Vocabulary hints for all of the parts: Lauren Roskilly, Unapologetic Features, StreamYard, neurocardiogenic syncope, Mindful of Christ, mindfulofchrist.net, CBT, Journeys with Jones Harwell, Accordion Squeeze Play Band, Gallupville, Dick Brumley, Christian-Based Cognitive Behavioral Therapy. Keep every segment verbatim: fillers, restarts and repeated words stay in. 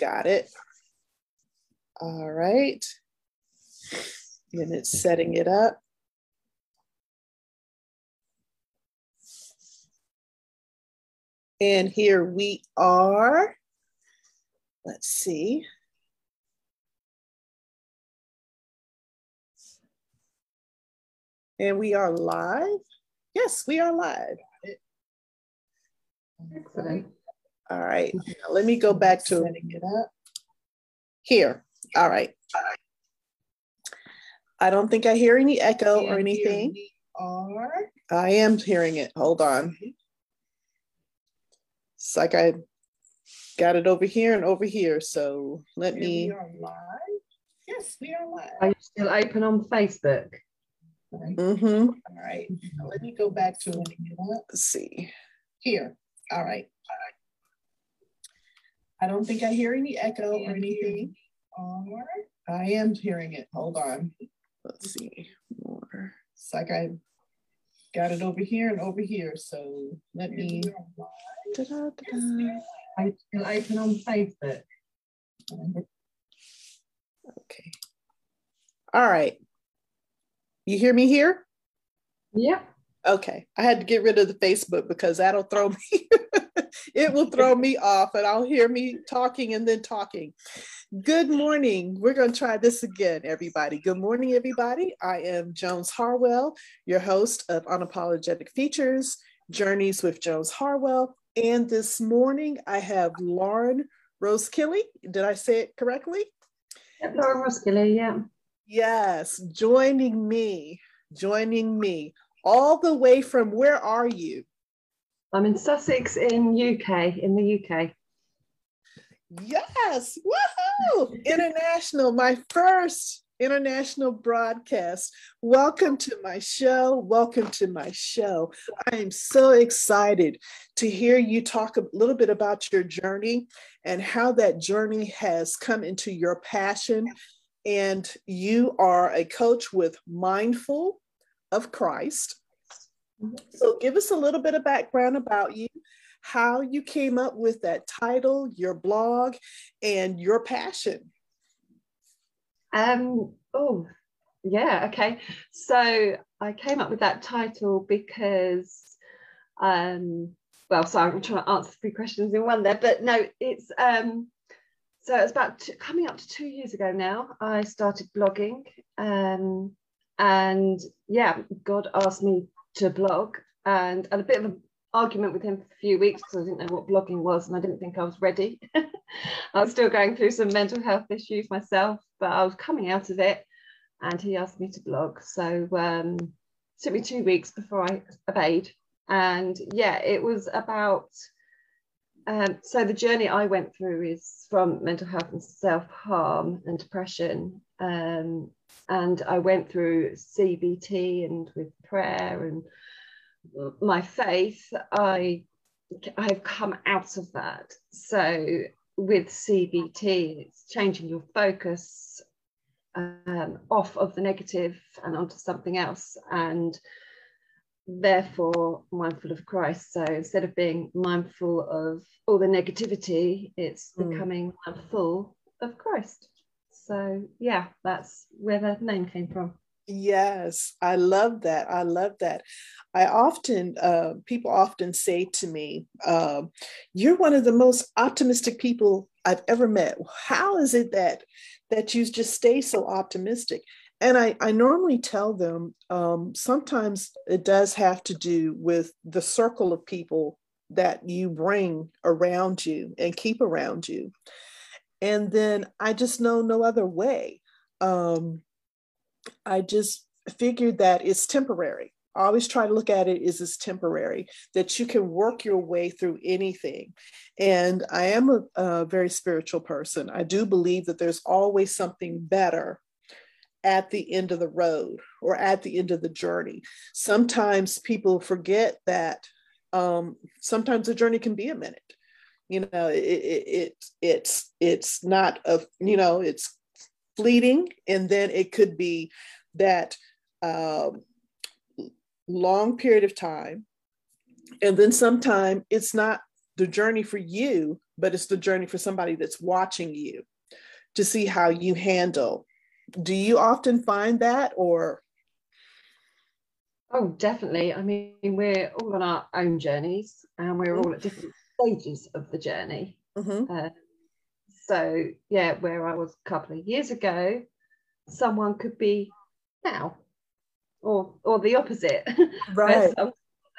Got it. All right. And it's setting it up. And here we are. Let's see. And we are live. Yes, we are live. Excellent. All right. Now let me go back to setting it up. Here. All right. I don't think I hear any echo or anything. Or I am hearing it. Hold on. It's like I got it over here and over here. So let here me. We are live. Yes, we are live. Are you still open on Facebook? Mm-hmm. All right. Now let me go back to it. Let's see. Here. All right. All right. I don't think I hear any echo or anything. Or I am hearing it. Hold on. Let's see. More. It's like I got it over here and over here. So let me. Da-da-da. I can open on Facebook. Okay. All right. You hear me here? Yeah. Okay. I had to get rid of the Facebook because that'll throw me. It will throw me off, and I'll hear me talking and then talking. Good morning. We're going to try this again, everybody. Good morning, everybody. I am Jones Harwell, your host of Unapologetic Features, Journeys with Jones Harwell. And this morning, I have Lauren Roskilly. Did I say it correctly? Yeah, Lauren Roskilly, yeah. Yes, joining me, joining me all the way from where are you? I'm in Sussex in U K, in the U K. Yes, woohoo! International, my first international broadcast. Welcome to my show. Welcome to my show. I am so excited to hear you talk a little bit about your journey and how that journey has come into your passion. And you are a coach with Mindful of Christ. So give us a little bit of background about you, how you came up with that title, your blog, and your passion. Um, oh, yeah, okay. So I came up with that title because, um, well, sorry, I'm trying to answer three questions in one there, but no, it's, um, so it's about two, coming up to two years ago now, I started blogging, um, and yeah, God asked me to blog, and I had a bit of an argument with him for a few weeks because I didn't know what blogging was and I didn't think I was ready. I was still going through some mental health issues myself, but I was coming out of it, and he asked me to blog. So um, it took me two weeks before I obeyed, and yeah, it was about um, so the journey I went through is from mental health and self-harm and depression. Um, and I went through C B T, and with prayer and my faith, I I've come out of that. So with C B T, it's changing your focus um, off of the negative and onto something else, and therefore mindful of Christ. So instead of being mindful of all the negativity, it's mm. becoming mindful of Christ. So yeah, that's where the name came from. Yes, I love that. I love that. I often, uh, people often say to me, um, you're one of the most optimistic people I've ever met. How is it that, that you just stay so optimistic? And I, I normally tell them, um, sometimes it does have to do with the circle of people that you bring around you and keep around you. And then I just know no other way. Um, I just figured that it's temporary. I always try to look at it as it's temporary, that you can work your way through anything. And I am a, a very spiritual person. I do believe that there's always something better at the end of the road or at the end of the journey. Sometimes people forget that um, sometimes the journey can be a minute. You know, it, it, it it's it's not a, you know, it's fleeting. And then it could be that um, long period of time. And then sometime it's not the journey for you, but it's the journey for somebody that's watching you to see how you handle. Do you often find that, or? Oh, definitely. I mean, we're all on our own journeys and we're all at different stages of the journey. Mm-hmm. Uh, so, yeah, where I was a couple of years ago, someone could be now, or or the opposite. Right.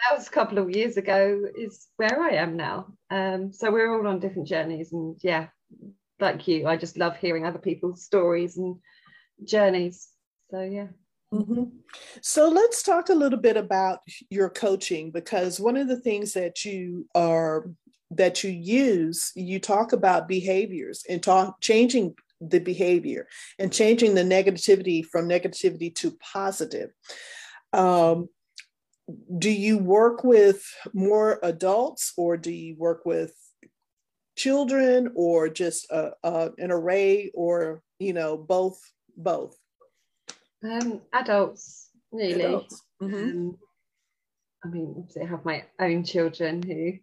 That was a couple of years ago is where I am now. Um, so we're all on different journeys. And, yeah, like you, I just love hearing other people's stories and journeys. So, yeah. Mm-hmm. So let's talk a little bit about your coaching, because one of the things that you are that you use, you talk about behaviors and talk changing the behavior and changing the negativity from negativity to positive. Um, do you work with more adults, or do you work with children, or just a, a, an array, or, you know, both, both? Um, adults, really. Adults. Mm-hmm. um, I mean, obviously I have my own children who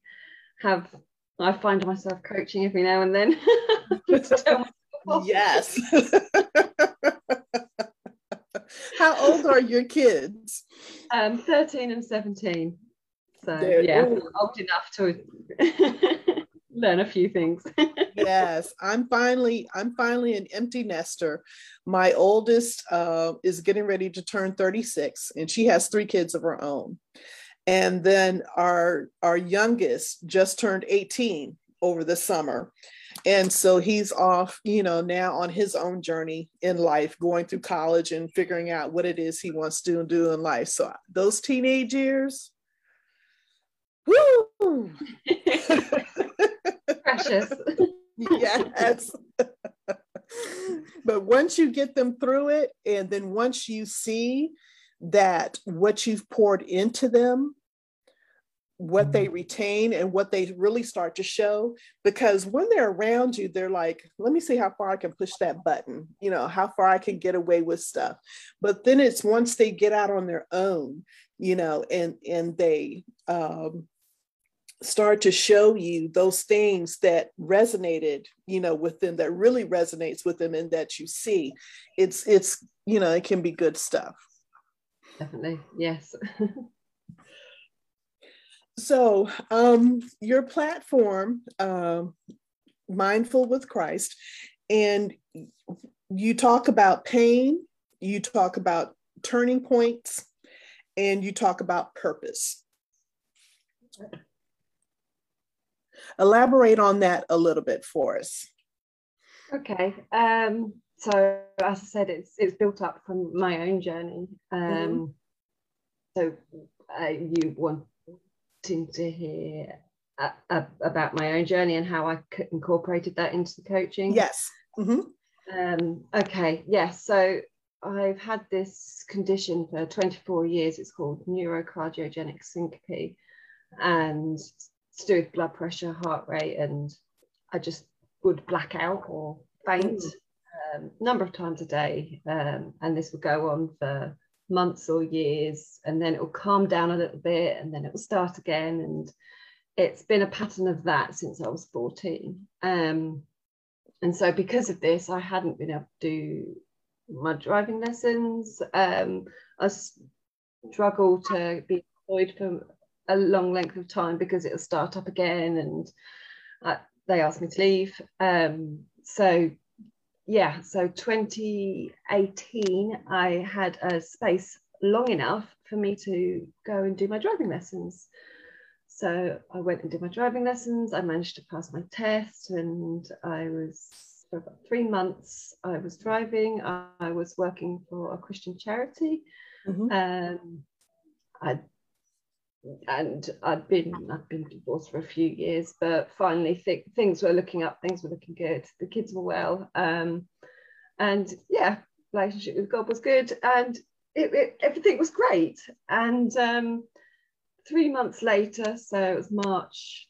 have, I find myself coaching every now and then. Yes. How old are your kids? Um, thirteen and seventeen. So they're, yeah, ooh. Old enough to learn a few things. Yes, I'm finally I'm finally an empty nester. My oldest uh, is getting ready to turn thirty-six, and she has three kids of her own. And then our our youngest just turned eighteen over the summer. And so he's off, you know, now on his own journey in life, going through college and figuring out what it is he wants to do in life. So those teenage years, woo! Precious. Yes. But once you get them through it, and then once you see that what you've poured into them, what they retain and what they really start to show, because when they're around you, they're like, let me see how far I can push that button, you know, how far I can get away with stuff. But then it's once they get out on their own, you know, and and they um, start to show you those things that resonated, you know, with them, that really resonates with them, and that you see, it's, it's, you know, it can be good stuff. Definitely. Yes. So um, your platform, uh, Mindful with Christ, and you talk about pain, you talk about turning points, and you talk about purpose. Elaborate on that a little bit for us. Okay. Um, so as I said, it's, it's built up from my own journey. Um, mm-hmm. So uh, you want to hear a, a, about my own journey and how I incorporated that into the coaching. Yes. Mm-hmm. Um, okay. Yes. So I've had this condition for twenty-four years. It's called neurocardiogenic syncope, and it's to do with blood pressure, heart rate, and I just would black out or faint a mm. um, number of times a day, um, and this would go on for months or years, and then it'll calm down a little bit, and then it'll start again. And it's been a pattern of that since I was fourteen. Um, and so because of this, I hadn't been able to do my driving lessons. Um, I struggled to be employed for a long length of time because it'll start up again, and I, they asked me to leave. Um, so Yeah, so twenty eighteen, I had a space long enough for me to go and do my driving lessons. So I went and did my driving lessons. I managed to pass my test, and I was, for about three months, I was driving. I, I was working for a Christian charity. Mm-hmm. um, I, and I'd been, I'd been divorced for a few years, but finally th- things were looking up, things were looking good, the kids were well, um, and yeah, relationship with God was good, and it, it, everything was great. And um, three months later, so it was March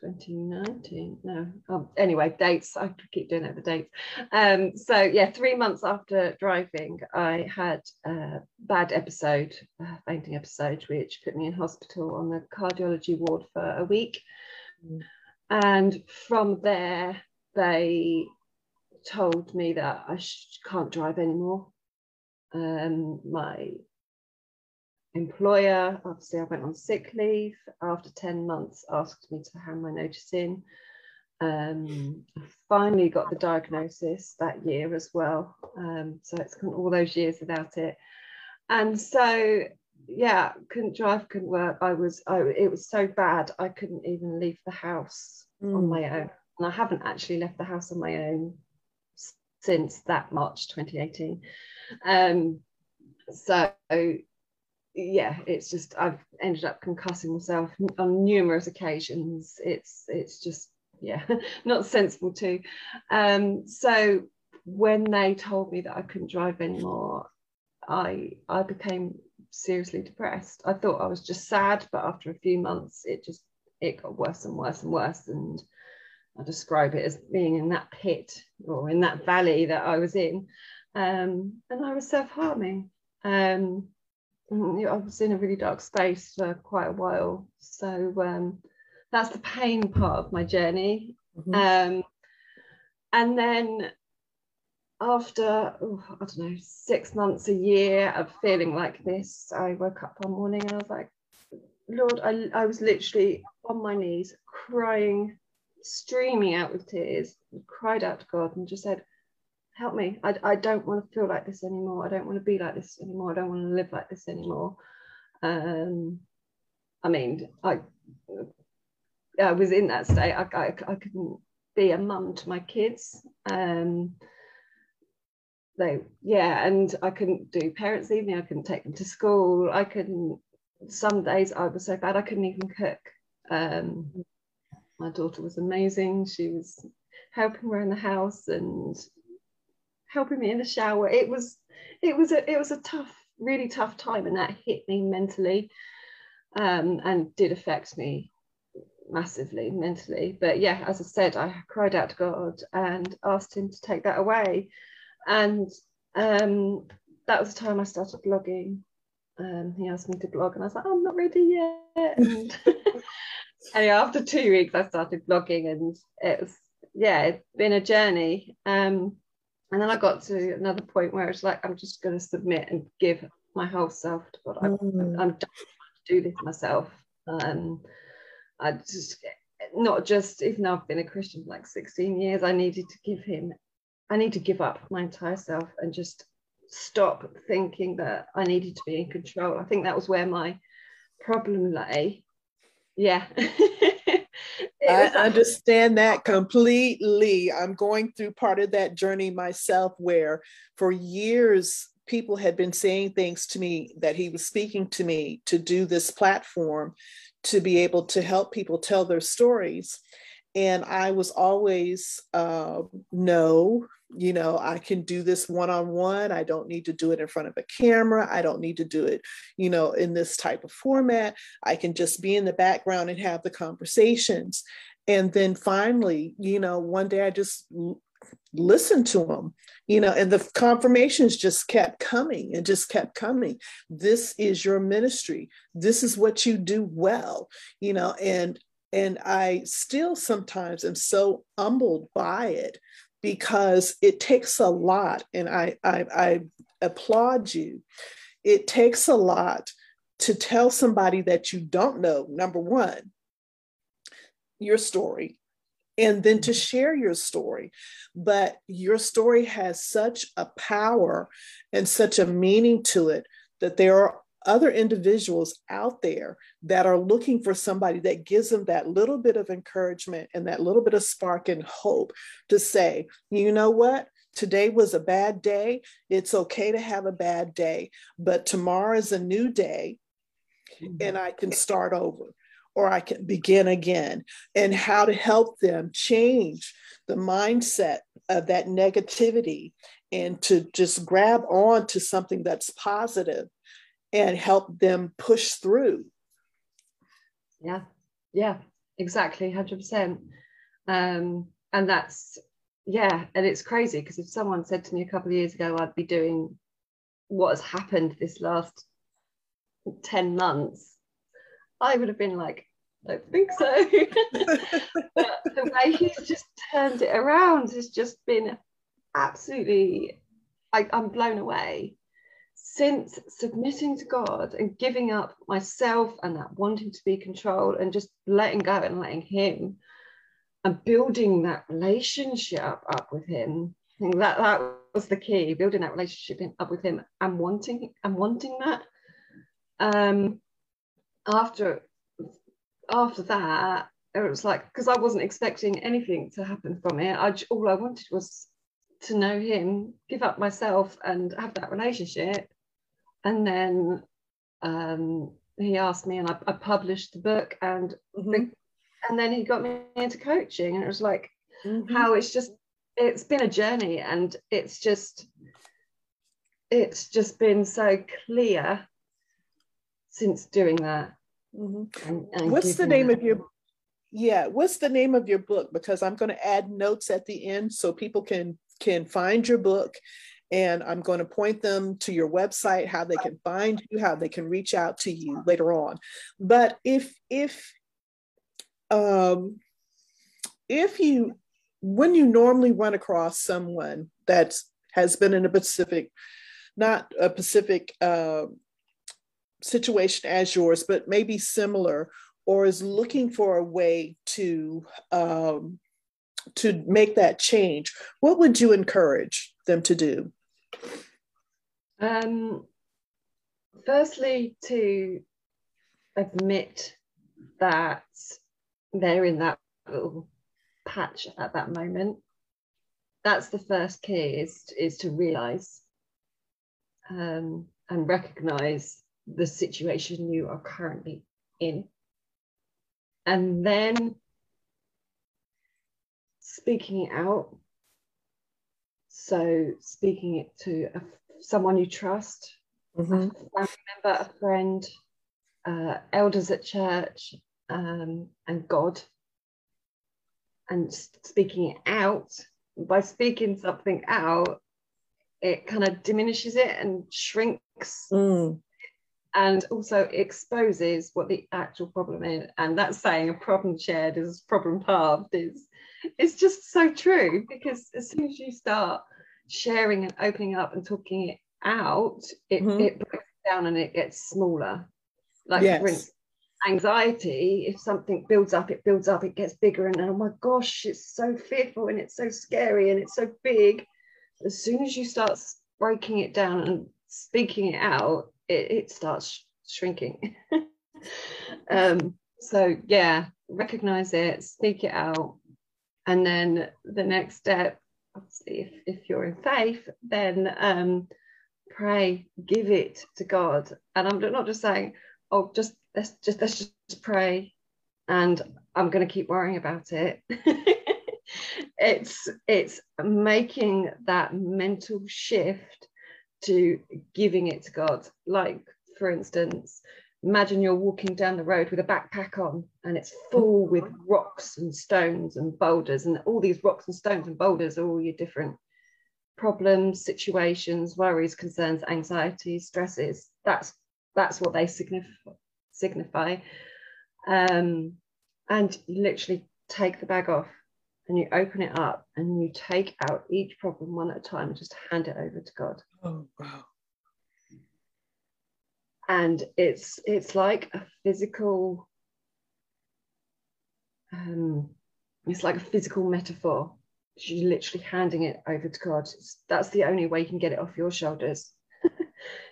twenty nineteen, no, oh, anyway, dates, I keep doing over dates. Um, so yeah, three months after driving, I had a bad episode, a fainting episode, which put me in hospital on the cardiology ward for a week. And from there, they told me that I sh- can't drive anymore. Um, my employer, obviously I went on sick leave, after ten months asked me to hand my notice in. Um, I finally got the diagnosis that year as well. Um, so it's been all those years without it. And so, yeah, couldn't drive, couldn't work. I was, I, it was so bad, I couldn't even leave the house mm. on my own. And I haven't actually left the house on my own since that March twenty eighteen. Um, so, yeah, it's just, I've ended up concussing myself on numerous occasions. It's, it's just, yeah, not sensible too. Um, so when they told me that I couldn't drive anymore, I I became seriously depressed. I thought I was just sad, but after a few months, it just, it got worse and worse and worse. And I describe it as being in that pit or in that valley that I was in. Um, and I was self-harming. Um, I was in a really dark space for quite a while. So um, that's the pain part of my journey. Mm-hmm. Um, and then after, oh, I don't know, six months, a year of feeling like this, I woke up one morning and I was like, Lord, I, I was literally on my knees, crying, streaming out with tears, cried out to God and just said, help me. I, I don't want to feel like this anymore. I don't want to be like this anymore. I don't want to live like this anymore. Um, I mean, I, I was in that state. I, I, I couldn't be a mum to my kids. Um, They, yeah, and I couldn't do parents' evening. I couldn't take them to school. I couldn't. Some days I was so bad I couldn't even cook. Um, my daughter was amazing. She was helping around the house and helping me in the shower. It was, it was a, it was a tough, really tough time, and that hit me mentally, um, and did affect me massively mentally. But yeah, as I said, I cried out to God and asked Him to take that away. And um, that was the time I started blogging. Um, he asked me to blog and I was like, I'm not ready yet. And anyway, after two weeks, I started blogging and it was, yeah, it's been a journey. Um, and then I got to another point where it's like, I'm just going to submit and give my whole self to God. I'm, mm. I'm done trying to do this myself. Um, I just, not just, even though I've been a Christian for like sixteen years, I needed to give him I need to give up my entire self and just stop thinking that I needed to be in control. I think that was where my problem lay. Yeah. I was, understand that completely. I'm going through part of that journey myself, where for years people had been saying things to me that he was speaking to me to do this platform, to be able to help people tell their stories. And I was always, uh, no, you know, I can do this one-on-one. I don't need to do it in front of a camera. I don't need to do it, you know, in this type of format. I can just be in the background and have the conversations. And then finally, you know, one day I just l- listened to him, you know, and the confirmations just kept coming and just kept coming. This is your ministry. This is what you do well, you know, and And I still sometimes am so humbled by it, because it takes a lot. And I, I, I applaud you. It takes a lot to tell somebody that you don't know, number one, your story, and then to share your story. But your story has such a power and such a meaning to it that there are other individuals out there that are looking for somebody that gives them that little bit of encouragement and that little bit of spark and hope to say, you know what, today was a bad day. It's okay to have a bad day, but tomorrow is a new day and I can start over, or I can begin again. And how to help them change the mindset of that negativity and to just grab on to something that's positive and help them push through. Yeah, yeah, exactly, one hundred percent. Um, and that's, yeah, and it's crazy, because if someone said to me a couple of years ago, I'd be doing what has happened this last ten months, I would have been like, I think so. But the way he's just turned it around has just been absolutely, I, I'm blown away. Since submitting to God and giving up myself and that wanting to be controlled and just letting go and letting him and building that relationship up with him, I think that that was the key, building that relationship up with him and wanting and wanting that. Um, after after that, it was like, because I wasn't expecting anything to happen from it. I, all I wanted was to know him, give up myself and have that relationship. And then um, he asked me, and I, I published the book, and mm-hmm. and then he got me into coaching, and it was like mm-hmm. how it's just, it's been a journey, and it's just it's just been so clear since doing that. Mm-hmm. and, and what's the name that. of your yeah what's the name of your book, because I'm going to add notes at the end so people can can find your book, and I'm going to point them to your website, how they can find you, how they can reach out to you later on. But if if um if you when you normally run across someone that has been in a specific, not a specific uh, situation as yours, but maybe similar, or is looking for a way to um, to make that change, what would you encourage them to do? Um, firstly, to admit that they're in that little patch at that moment. That's the first key, is is to realize um, and recognize the situation you are currently in, and then speaking it out. So speaking it to a, someone you trust, mm-hmm. a family member, a friend, uh, elders at church, um, and God. And speaking it out, by speaking something out, it kind of diminishes it and shrinks, mm. and also exposes what the actual problem is. And that saying, a problem shared is problem halved, is it's just so true, because as soon as you start sharing and opening up and talking it out, it, mm-hmm. it breaks down and it gets smaller. Like, yes. for instance, anxiety, if something builds up, it builds up, it gets bigger, and oh my gosh, it's so fearful and it's so scary and it's so big. As soon as you start breaking it down and speaking it out, it, it starts sh shrinking. um, so yeah, recognize it, speak it out, and then the next step, obviously, if, if you're in faith, then um, pray, give it to God. And I'm not just saying, oh, just let's just let's just pray and I'm going to keep worrying about it. it's it's making that mental shift to giving it to God. Like, for instance, imagine you're walking down the road with a backpack on, and it's full with rocks and stones and boulders, and all these rocks and stones and boulders are all your different problems, situations, worries, concerns, anxieties, stresses. That's That's what they signify, signify. Um, and you literally take the bag off and you open it up and you take out each problem one at a time and just hand it over to God. Oh, wow. And it's, it's like a physical, um, it's like a physical metaphor. You're literally handing it over to God. It's, that's the only way you can get it off your shoulders.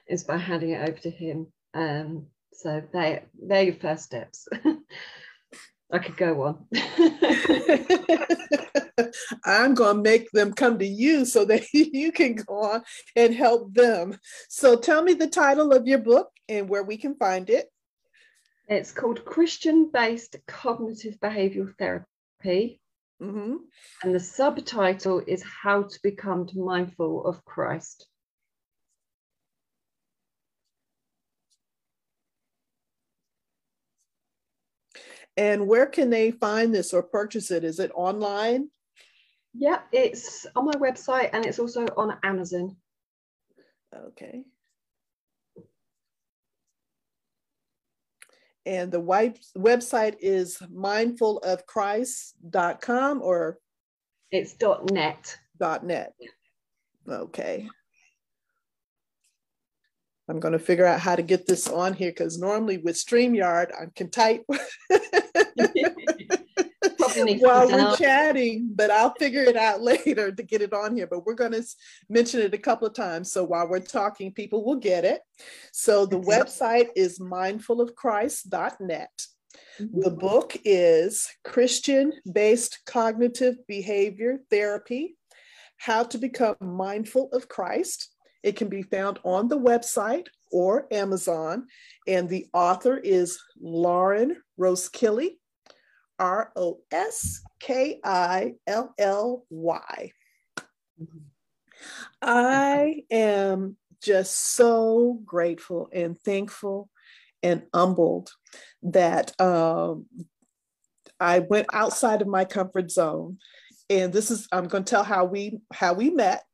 Is by handing it over to him. Um, so they, they're your first steps. I could go on. I'm going to make them come to you so that you can go on and help them. So tell me the title of your book and where we can find it. It's called Christian-Based Cognitive Behavioral Therapy. Mm-hmm. And the subtitle is How to Become Mindful of Christ. And where can they find this or purchase it? Is it online? Yeah, it's on my website, and it's also on Amazon. Okay. And the website is mindful of christ dot com, or it's .net. .net. Okay. I'm going to figure out how to get this on here, because normally with StreamYard, I can type while we're chatting, but I'll figure it out later to get it on here. But we're going to mention it a couple of times, so while we're talking, people will get it. So the website is mindful of christ dot net. The book is Christian-Based Cognitive Behavior Therapy, How to Become Mindful of Christ. It can be found on the website or Amazon. And the author is Lauren Roskilly, R O S K I L L Y. I am just so grateful and thankful and humbled that um, I went outside of my comfort zone. And this is, I'm going to tell how we, how we met,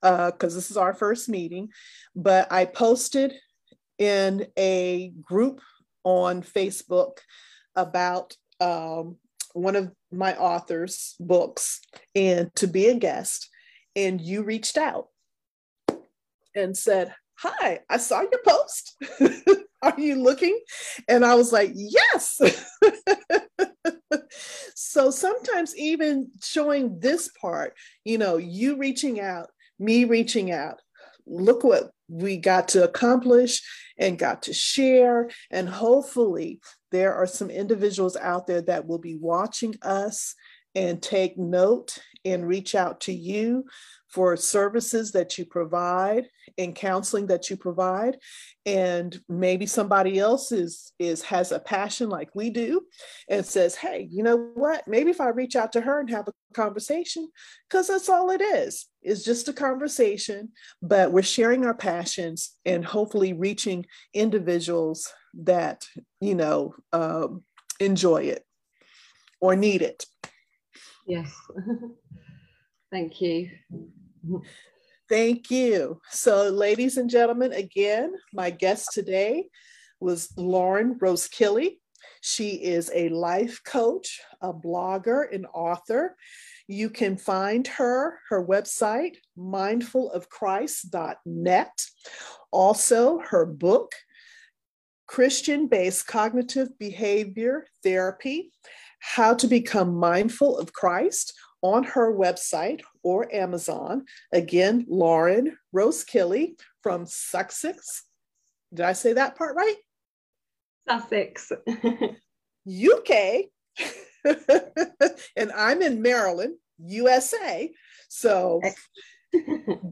because uh, this is our first meeting, but I posted in a group on Facebook about um, one of my author's books and to be a guest, and you reached out and said, hi, I saw your post. Are you looking? And I was like, yes. So sometimes even showing this part, you know, you reaching out, me reaching out, look what we got to accomplish and got to share. And hopefully there are some individuals out there that will be watching us and take note and reach out to you for services that you provide and counseling that you provide. And maybe somebody else is, is has a passion like we do and says, hey, you know what? Maybe if I reach out to her and have a conversation, because that's all it is. It's just a conversation, but we're sharing our passions and hopefully reaching individuals that, you know, um, enjoy it or need it. Yes. Thank you. Thank you. So ladies and gentlemen, again, my guest today was Lauren Roskilly. She is a life coach, a blogger, an author. You can find her, her website, mindful of christ dot net. Also her book, Christian-Based Cognitive Behavior Therapy, How to Become Mindful of Christ, on her website or Amazon. Again, Lauren Roskilly from Sussex. Did I say that part right? Sussex. U K. And I'm in Maryland, U S A. So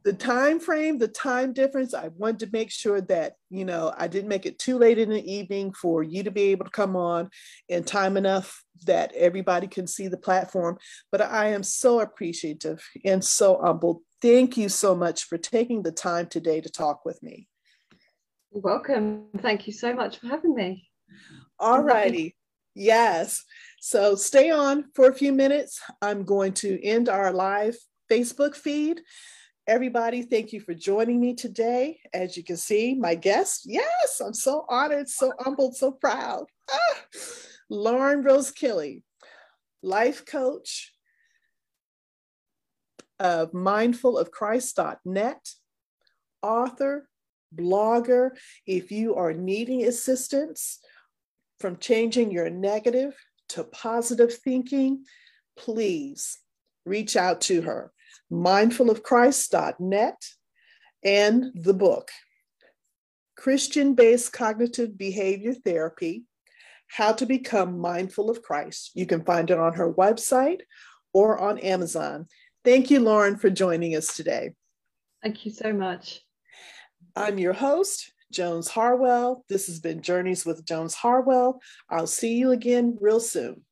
the time frame, the time difference, I wanted to make sure that, you know, I didn't make it too late in the evening for you to be able to come on in time enough that everybody can see the platform. But I am so appreciative and so humbled. Thank you so much for taking the time today to talk with me. You're welcome. Thank you so much for having me. All righty. Yes. So stay on for a few minutes. I'm going to end our live Facebook feed. Everybody, thank you for joining me today. As you can see, my guest, yes, I'm so honored, so humbled, so proud. Ah, Lauren Roskilly, life coach of mindful of christ dot net, author, blogger. If you are needing assistance from changing your negative to positive thinking, please reach out to her. mindful of christ dot net, and the book, Christian-Based Cognitive Behavior Therapy, How to Become Mindful of Christ. You can find it on her website or on Amazon. Thank you, Lauren, for joining us today. Thank you so much. I'm your host, Jones Harwell. This has been Journeys with Jones Harwell. I'll see you again real soon.